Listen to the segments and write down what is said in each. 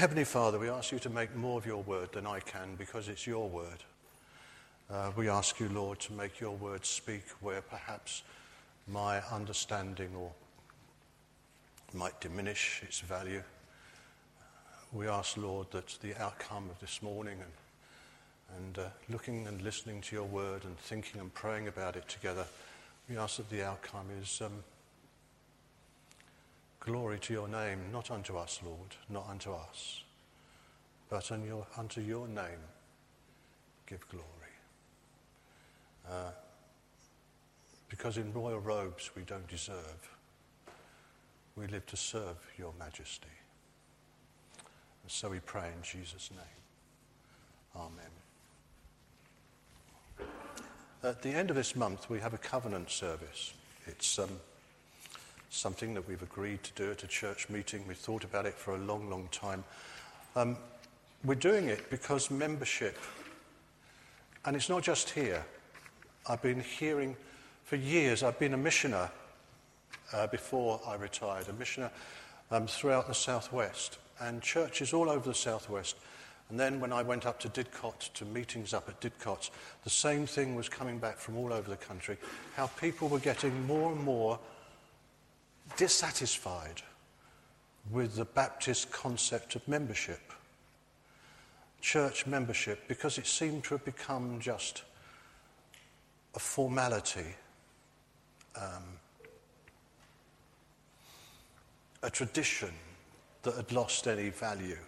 Heavenly Father, we ask you to make more of your word than I can, because it's your word. We ask you, Lord, to make your word speak where perhaps my understanding or might diminish its value. We ask, Lord, that the outcome of this morning and looking and listening to your word and thinking and praying about it together, we ask that the outcome is glory to your name, not unto us, Lord, not unto us, but unto your name give glory. Because in royal robes we don't deserve, we live to serve your majesty. And so we pray in Jesus' name. Amen. At the end of this month we have a covenant service. It's something that we've agreed to do at a church meeting. We've thought about it for a long, long time. We're doing it because membership, and it's not just here. I've been hearing for years, I've been a missioner before I retired, a missioner throughout the southwest, and churches all over the southwest. And then when I went up to Didcot, to meetings up at Didcot, the same thing was coming back from all over the country, how people were getting more and more dissatisfied with the Baptist concept of membership, church membership, because it seemed to have become just a formality, a tradition that had lost any value.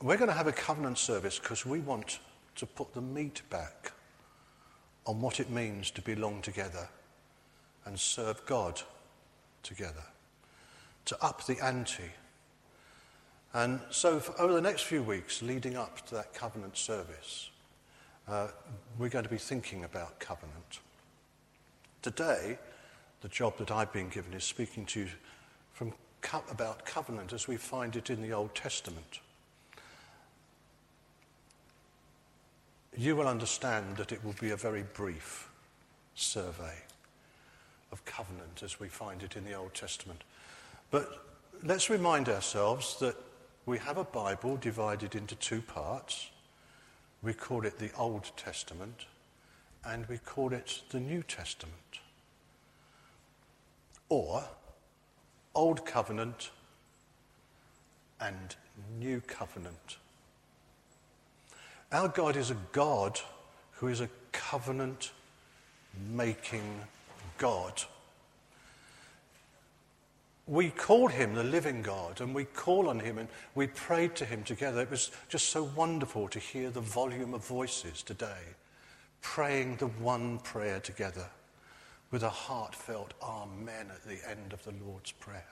We're going to have a covenant service because we want to put the meat back on what it means to belong together and serve God together, to up the ante. And so over the next few weeks leading up to that covenant service, we're going to be thinking about covenant. Today, the job that I've been given is speaking to you about covenant as we find it in the Old Testament. You will understand that it will be a very brief survey of covenant as we find it in the Old Testament. But let's remind ourselves that we have a Bible divided into two parts. We call it the Old Testament and we call it the New Testament. Or Old Covenant and New Covenant. Our God is a God who is a covenant-making God. We call him the living God, and we call on him, and we prayed to him together. It was just so wonderful to hear the volume of voices today, praying the one prayer together with a heartfelt amen at the end of the Lord's Prayer.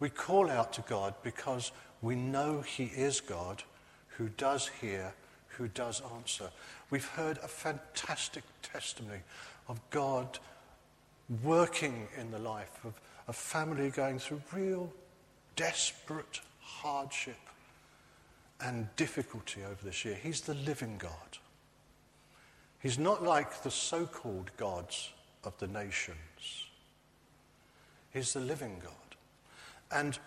We call out to God because we know he is God, who does hear, who does answer. We've heard a fantastic testimony of God working in the life of a family going through real desperate hardship and difficulty over this year. He's the living God. He's not like the so-called gods of the nations. He's the living God. And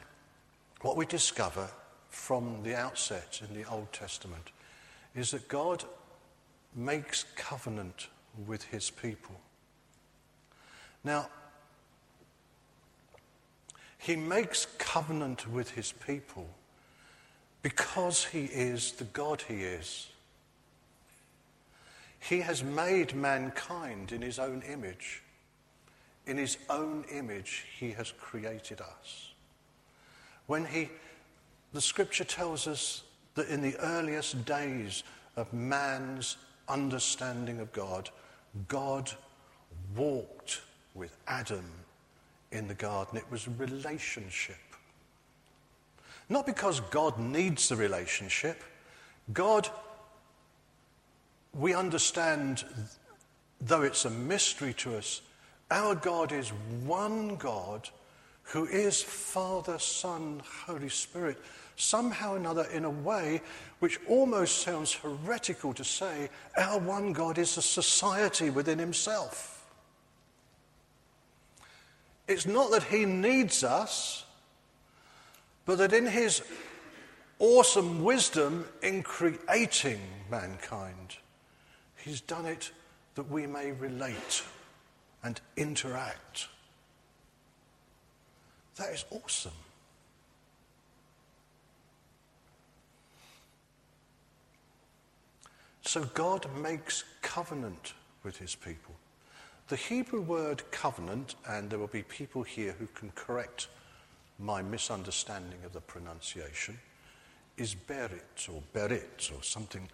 what we discover from the outset in the Old Testament is that God makes covenant with his people. Now, he makes covenant with his people because he is the God he is. He has made mankind in his own image. In his own image, he has created us. The scripture tells us that in the earliest days of man's understanding of God, God walked with Adam in the garden. It was a relationship. Not because God needs the relationship. God, we understand, though it's a mystery to us, our God is one God who is Father, Son, Holy Spirit, somehow or another, in a way which almost sounds heretical to say, our one God is a society within himself. It's not that he needs us, but that in his awesome wisdom in creating mankind, he's done it that we may relate and interact. That is awesome. So God makes covenant with his people. The Hebrew word covenant, and there will be people here who can correct my misunderstanding of the pronunciation, is berit or something.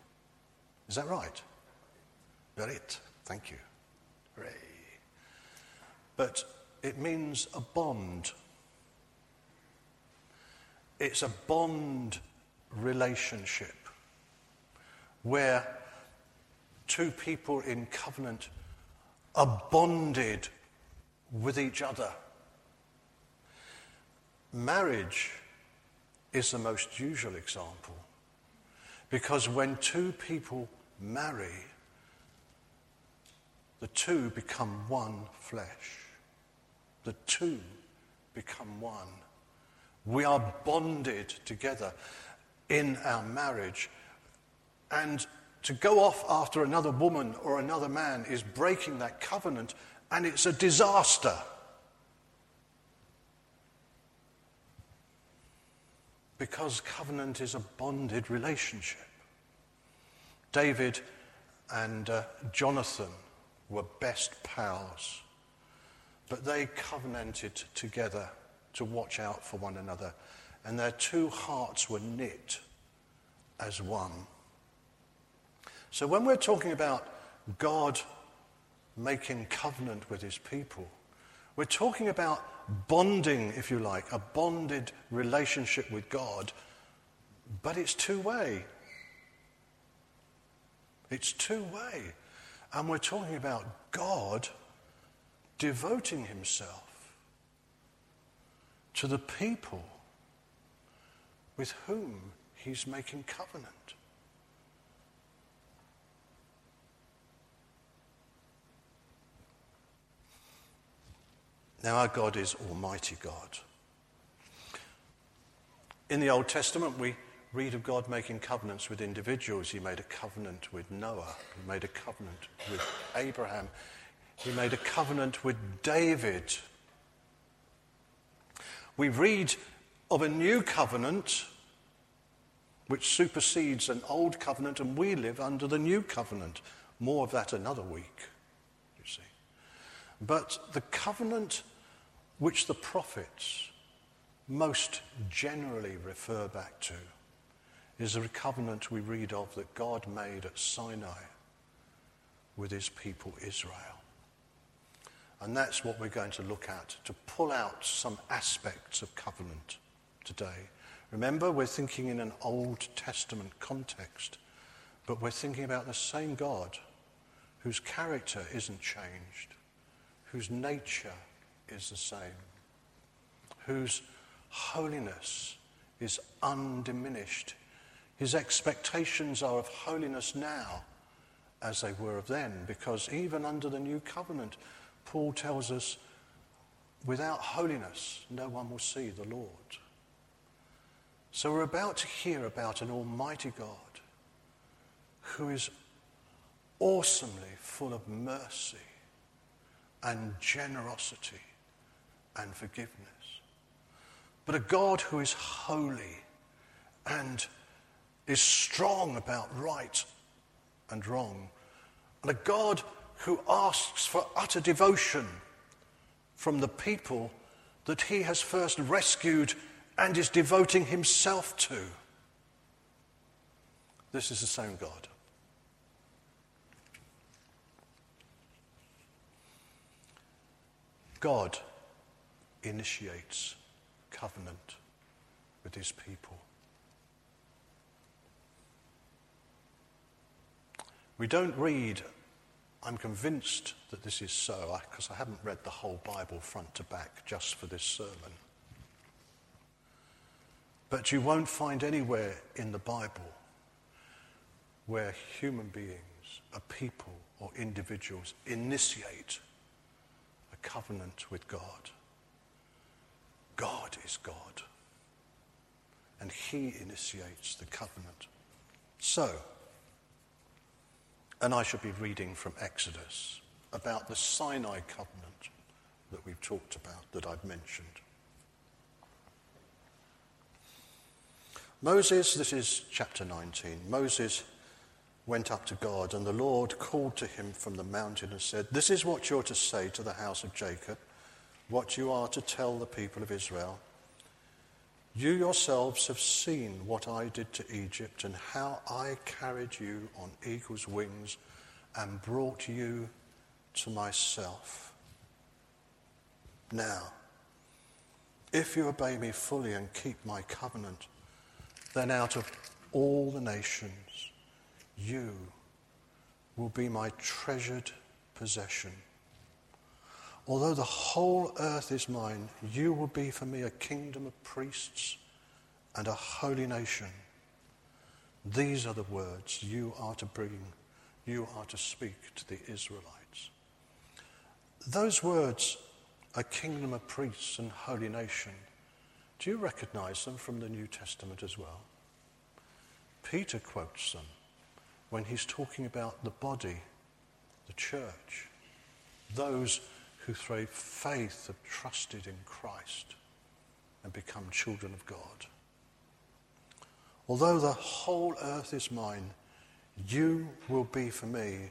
Is that right? Berit, thank you. Hooray. But it means a bond. It's a bond relationship where two people in covenant are bonded with each other. Marriage is the most usual example, because when two people marry, the two become one flesh. The two become one. We are bonded together in our marriage, and to go off after another woman or another man is breaking that covenant, and it's a disaster. Because covenant is a bonded relationship. David and Jonathan were best pals, but they covenanted together to watch out for one another, and their two hearts were knit as one. So when we're talking about God making covenant with his people, we're talking about bonding, if you like, a bonded relationship with God, but it's two-way. It's two-way. And we're talking about God devoting himself to the people with whom he's making covenant. Now, our God is Almighty God. In the Old Testament, we read of God making covenants with individuals. He made a covenant with Noah. He made a covenant with Abraham. He made a covenant with David. We read of a new covenant which supersedes an old covenant, and we live under the new covenant. More of that another week, you see. But the covenant which the prophets most generally refer back to is the covenant we read of that God made at Sinai with his people Israel. And that's what we're going to look at, to pull out some aspects of covenant today. Remember, we're thinking in an Old Testament context, but we're thinking about the same God whose character isn't changed, whose nature is the same, whose holiness is undiminished. His expectations are of holiness now as they were of then, because even under the new covenant, Paul tells us, without holiness, no one will see the Lord. So we're about to hear about an almighty God who is awesomely full of mercy and generosity and forgiveness. But a God who is holy and is strong about right and wrong. And a God who asks for utter devotion from the people that he has first rescued and is devoting himself to. This is the same God. God initiates covenant with his people. We don't read, I'm convinced that this is so, because I haven't read the whole Bible front to back just for this sermon. But you won't find anywhere in the Bible where human beings, a people or individuals initiate covenant with God. God is God. And he initiates the covenant. So, and I should be reading from Exodus about the Sinai covenant that we've talked about, that I've mentioned. Moses, this is chapter 19, Moses went up to God, and the Lord called to him from the mountain and said, "This is what you're to say to the house of Jacob, what you are to tell the people of Israel. You yourselves have seen what I did to Egypt and how I carried you on eagle's wings and brought you to myself. Now, if you obey me fully and keep my covenant, then out of all the nations, you will be my treasured possession. Although the whole earth is mine, you will be for me a kingdom of priests and a holy nation. These are the words you are to speak to the Israelites." Those words, a kingdom of priests and holy nation, do you recognize them from the New Testament as well? Peter quotes them when he's talking about the body, the church, those who through faith have trusted in Christ and become children of God. Although the whole earth is mine, you will be for me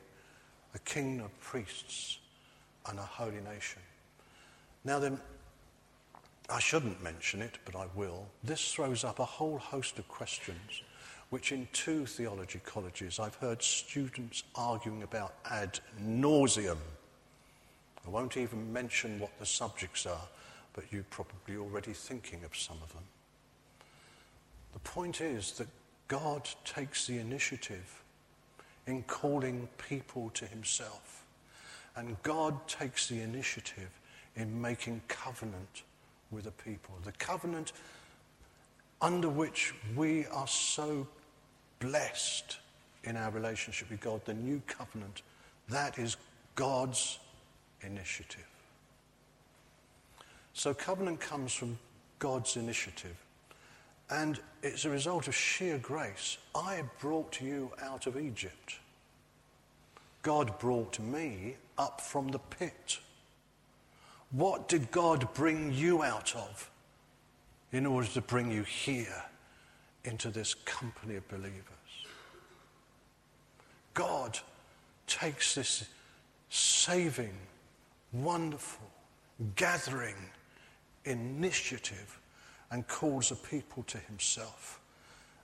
a kingdom of priests and a holy nation. Now then, I shouldn't mention it, but I will. This throws up a whole host of questions, which in two theology colleges I've heard students arguing about ad nauseum. I won't even mention what the subjects are, but you're probably already thinking of some of them. The point is that God takes the initiative in calling people to himself, and God takes the initiative in making covenant with a people. The covenant under which we are so blessed in our relationship with God, the new covenant, that is God's initiative. So covenant comes from God's initiative, and it's a result of sheer grace. I brought you out of Egypt. God brought me up from the pit. What did God bring you out of in order to bring you here into this company of believers? God takes this saving, wonderful, gathering initiative and calls a people to himself,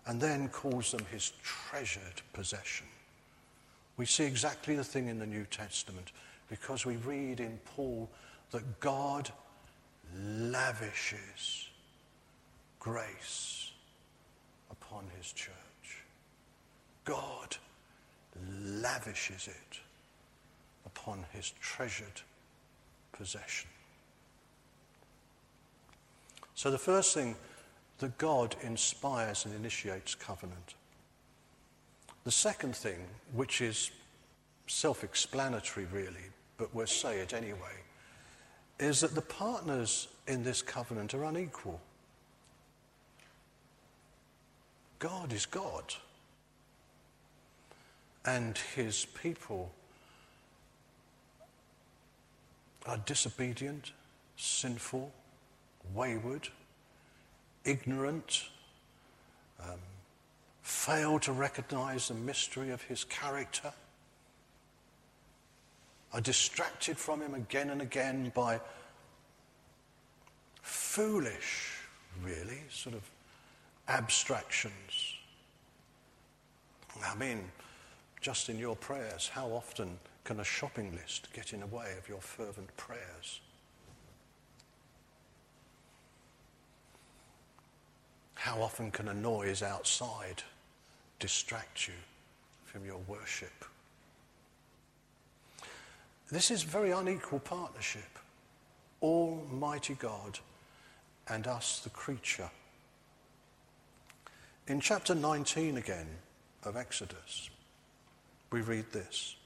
and then calls them his treasured possession. We see exactly the thing in the New Testament, because we read in Paul that God lavishes grace upon his church. God lavishes it upon his treasured possession. So the first thing, that God inspires and initiates covenant. The second thing, which is self-explanatory really, but we'll say it anyway, is that the partners in this covenant are unequal. God is God, and his people are disobedient, sinful, wayward, ignorant, fail to recognize the mystery of his character, are distracted from him again and again by foolish, really, sort of abstractions. I mean, just in your prayers, how often can a shopping list get in the way of your fervent prayers? How often can a noise outside distract you from your worship? This is very unequal partnership. Almighty God and us, the creature. In chapter 19 again of Exodus, we read this.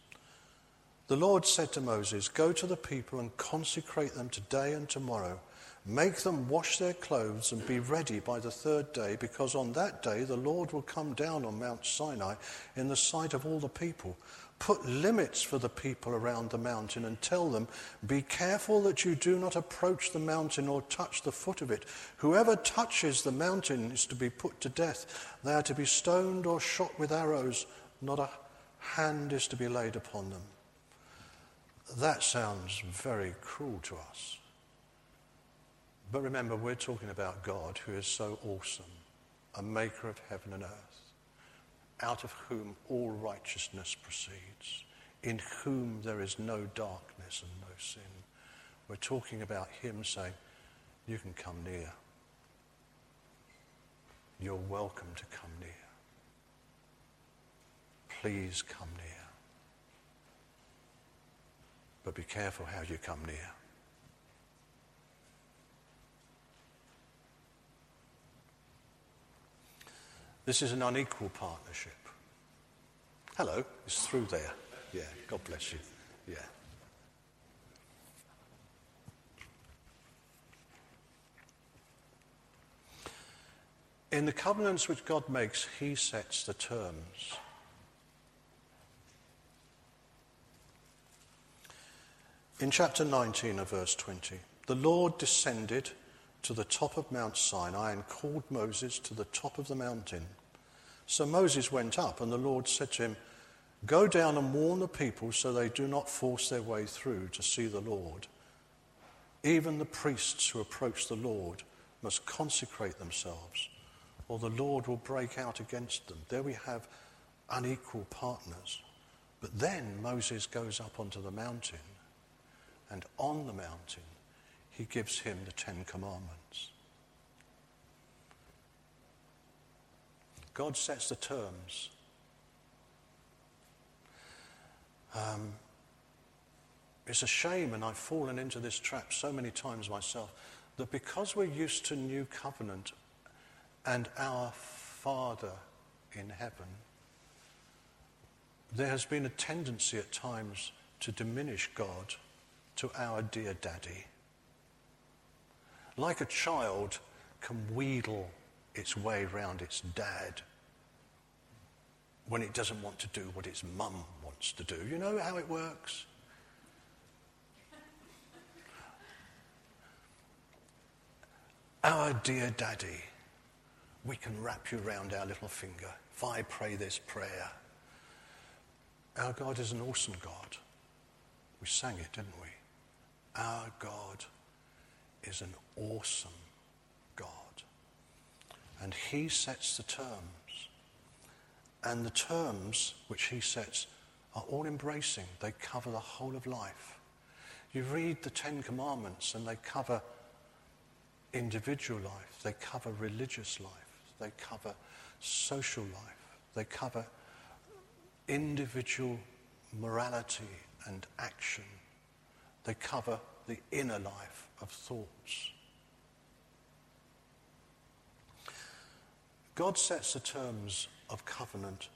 The Lord said to Moses, "Go to the people and consecrate them today and tomorrow Make them wash their clothes and be ready by the third day, because on that day the Lord will come down on Mount Sinai in the sight of all the people. Put limits for the people around the mountain and tell them, be careful that you do not approach the mountain or touch the foot of it. Whoever touches the mountain is to be put to death. They are to be stoned or shot with arrows. Not a hand is to be laid upon them. That sounds very cruel to us. But remember, we're talking about God, who is so awesome, a maker of heaven and earth, out of whom all righteousness proceeds, in whom there is no darkness and no sin. We're talking about him saying, you can come near. You're welcome to come near. Please come near. But be careful how you come near. This is an unequal partnership. Hello, it's through there. Yeah, God bless you. Yeah. In the covenants which God makes, he sets the terms. In chapter 19 of verse 20, the Lord descended to the top of Mount Sinai and called Moses to the top of the mountain. So Moses went up, and the Lord said to him, go down and warn the people so they do not force their way through to see the Lord. Even the priests who approach the Lord must consecrate themselves, or the Lord will break out against them. There we have unequal partners. But then Moses goes up onto the mountain, and on the mountain he gives him the 10 Commandments. God sets the terms. It's a shame, and I've fallen into this trap so many times myself, that because we're used to new covenant and our Father in heaven, there has been a tendency at times to diminish God to our dear daddy. Like a child can wheedle its way round its dad when it doesn't want to do what its mum wants to do. You know how it works? Our dear daddy, we can wrap you round our little finger. If I pray this prayer. Our God is an awesome God. We sang it, didn't we? Our God is an awesome God. And he sets the terms. And the terms which he sets are all embracing. They cover the whole of life. You read the 10 Commandments and they cover individual life. They cover religious life. They cover social life. They cover individual morality and action. They cover the inner life of thoughts. God sets the terms of covenant,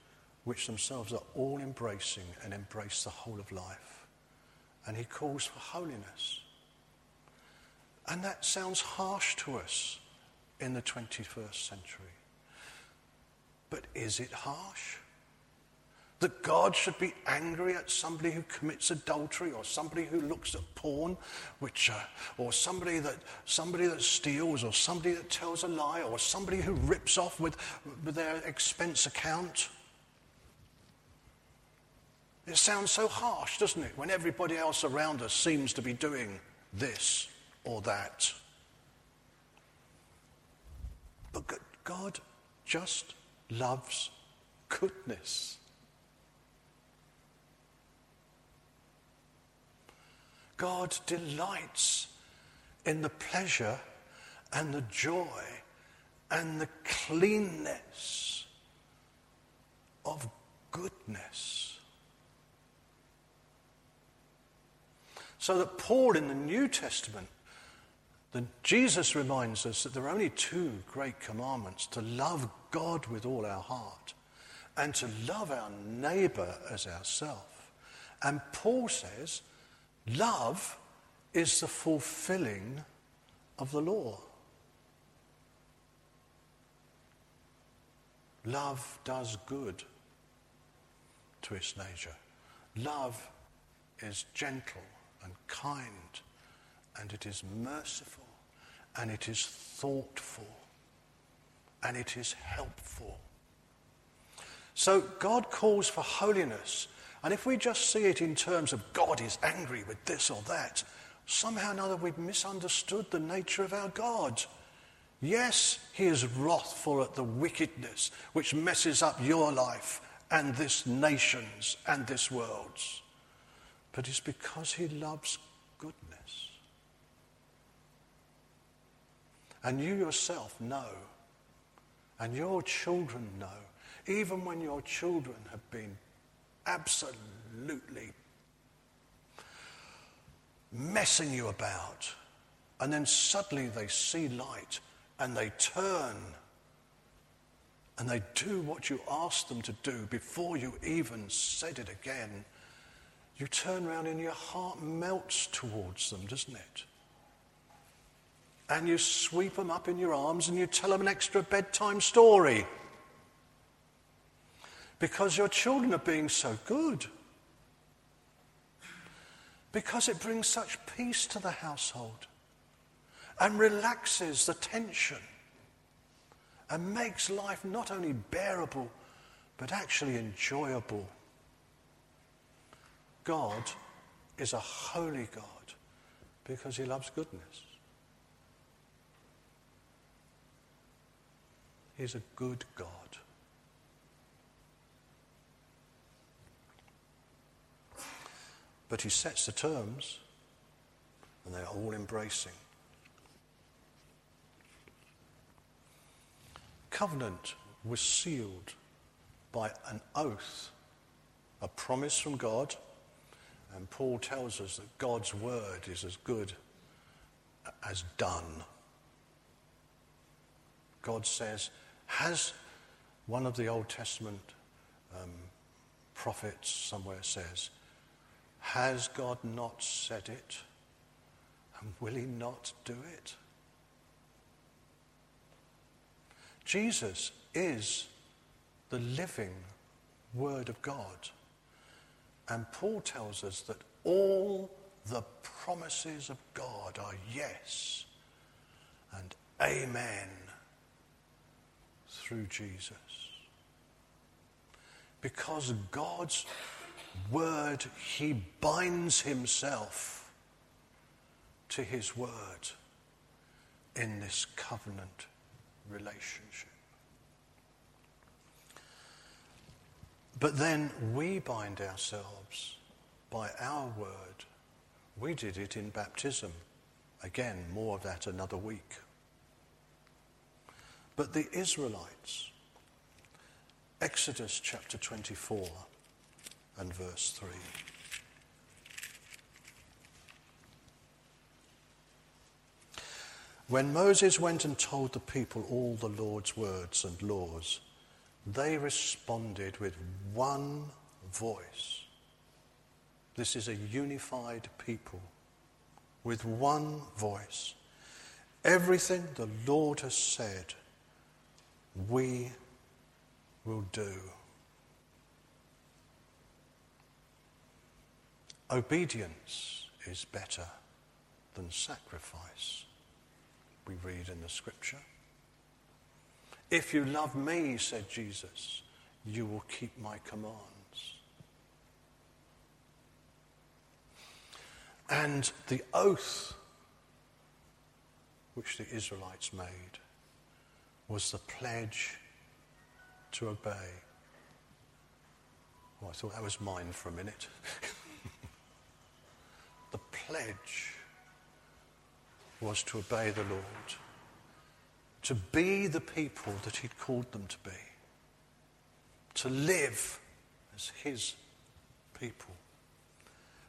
which themselves are all embracing and embrace the whole of life. And he calls for holiness. And that sounds harsh to us in the 21st century. But is it harsh? That God should be angry at somebody who commits adultery, or somebody who looks at porn, or somebody that steals, or somebody that tells a lie, or somebody who rips off with their expense account. It sounds so harsh, doesn't it, when everybody else around us seems to be doing this or that. But God just loves goodness. God delights in the pleasure and the joy and the cleanness of goodness. So that Paul in the New Testament, Jesus reminds us that there are only 2 great commandments: to love God with all our heart and to love our neighbour as ourselves. And Paul says, love is the fulfilling of the law. Love does good to its nature. Love is gentle and kind, and it is merciful, and it is thoughtful, and it is helpful. So God calls for holiness, and if we just see it in terms of God is angry with this or that, somehow or another we've misunderstood the nature of our God. Yes, he is wrathful at the wickedness which messes up your life and this nation's and this world's. But it's because he loves goodness. And you yourself know, and your children know, even when your children have been absolutely messing you about, and then suddenly they see light and they turn and they do what you asked them to do before you even said it again, you turn around and your heart melts towards them, doesn't it? And you sweep them up in your arms and you tell them an extra bedtime story. Because your children are being so good. Because it brings such peace to the household and relaxes the tension and makes life not only bearable but actually enjoyable. God is a holy God because he loves goodness. He's a good God. But he sets the terms, and they're all embracing. Covenant was sealed by an oath, a promise from God, and Paul tells us that God's word is as good as done. God says, has one of the Old Testament prophets somewhere says, has God not said it? And will he not do it? Jesus is the living Word of God. And Paul tells us that all the promises of God are yes and amen through Jesus. Because God's word, he binds himself to his word in this covenant relationship. But then we bind ourselves by our word. We did it in baptism. Again, more of that another week. But the Israelites, Exodus chapter 24, and verse 3. When Moses went and told the people all the Lord's words and laws, they responded with one voice. This is a unified people with one voice. Everything the Lord has said, we will do. Obedience is better than sacrifice, we read in the scripture. If you love me, said Jesus, you will keep my commands. And the oath which the Israelites made was the pledge to obey. Oh, I thought that was mine for a minute. The pledge was to obey the Lord, to be the people that he'd called them to be, to live as his people.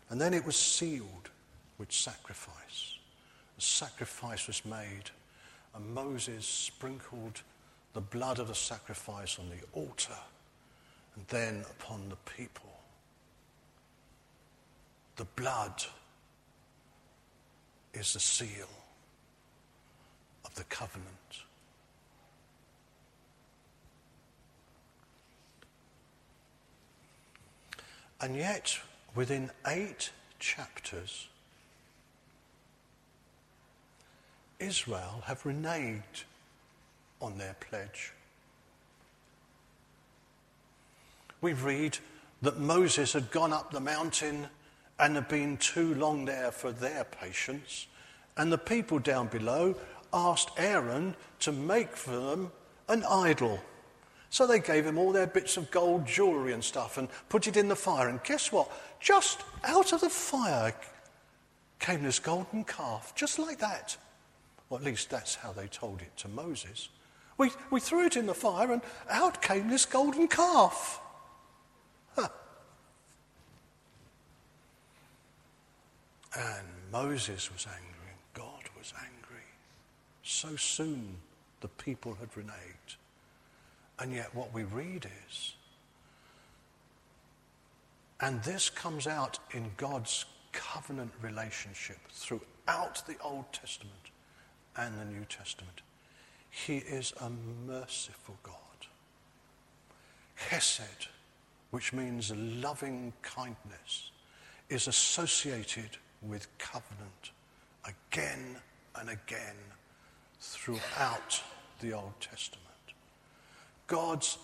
And then it was sealed with sacrifice. A sacrifice was made, and Moses sprinkled the blood of the sacrifice on the altar and then upon the people. The blood is the seal of the covenant. And yet, within 8 chapters, Israel have reneged on their pledge. We read that Moses had gone up the mountain and had been too long there for their patience, and the people down below asked Aaron to make for them an idol. So they gave him all their bits of gold jewellery and stuff and put it in the fire. And guess what? Just out of the fire came this golden calf, just like that. Well, at least that's how they told it to Moses. We threw it in the fire and out came this golden calf. Huh. And Moses was angry and God was angry. So soon the people had reneged. And yet what we read is, and this comes out in God's covenant relationship throughout the Old Testament and the New Testament. He is a merciful God. Chesed, which means loving kindness, is associated with covenant again and again throughout the Old Testament. God's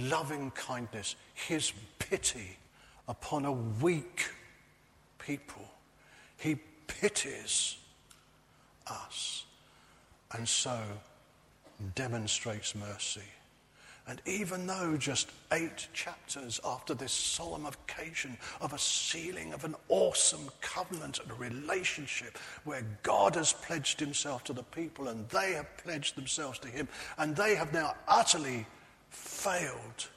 loving kindness, his pity upon a weak people. He pities us and so demonstrates mercy. And even though just 8 chapters after this solemn occasion of a sealing of an awesome covenant and a relationship where God has pledged himself to the people and they have pledged themselves to him and they have now utterly failed,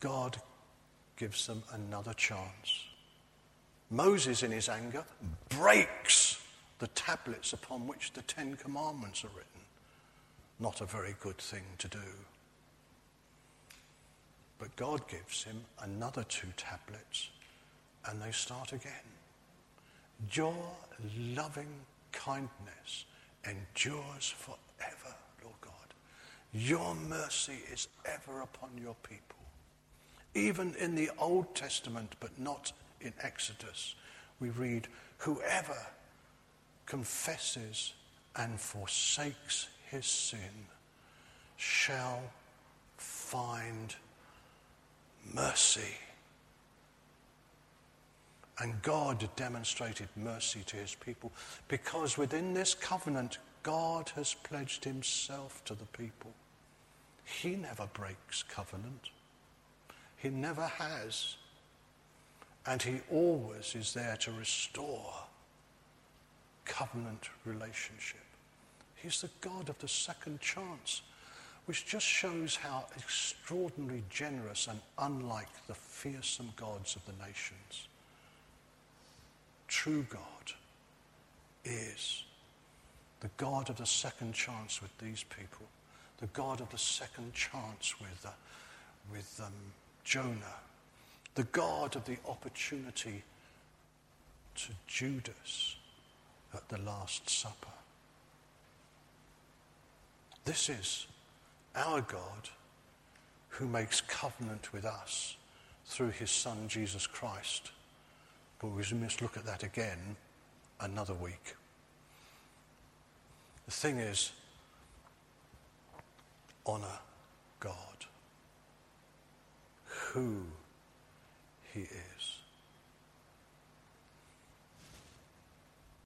God gives them another chance. Moses, in his anger, breaks the tablets upon which the 10 Commandments are written. Not a very good thing to do. But God gives him another 2 tablets and they start again. Your loving kindness endures forever, Lord God. Your mercy is ever upon your people. Even in the Old Testament, but not in Exodus, we read, whoever confesses and forsakes his sin shall find mercy. And God demonstrated mercy to his people because within this covenant, God has pledged himself to the people. He never breaks covenant. He never has. And he always is there to restore covenant relationship. He's the God of the second chance, which just shows how extraordinarily generous and unlike the fearsome gods of the nations. True God is the God of the second chance with these people, the God of the second chance with Jonah, the God of the opportunity to Judas at the Last Supper. This is our God who makes covenant with us through his Son, Jesus Christ. But we must look at that again another week. The thing is, honour God, who he is.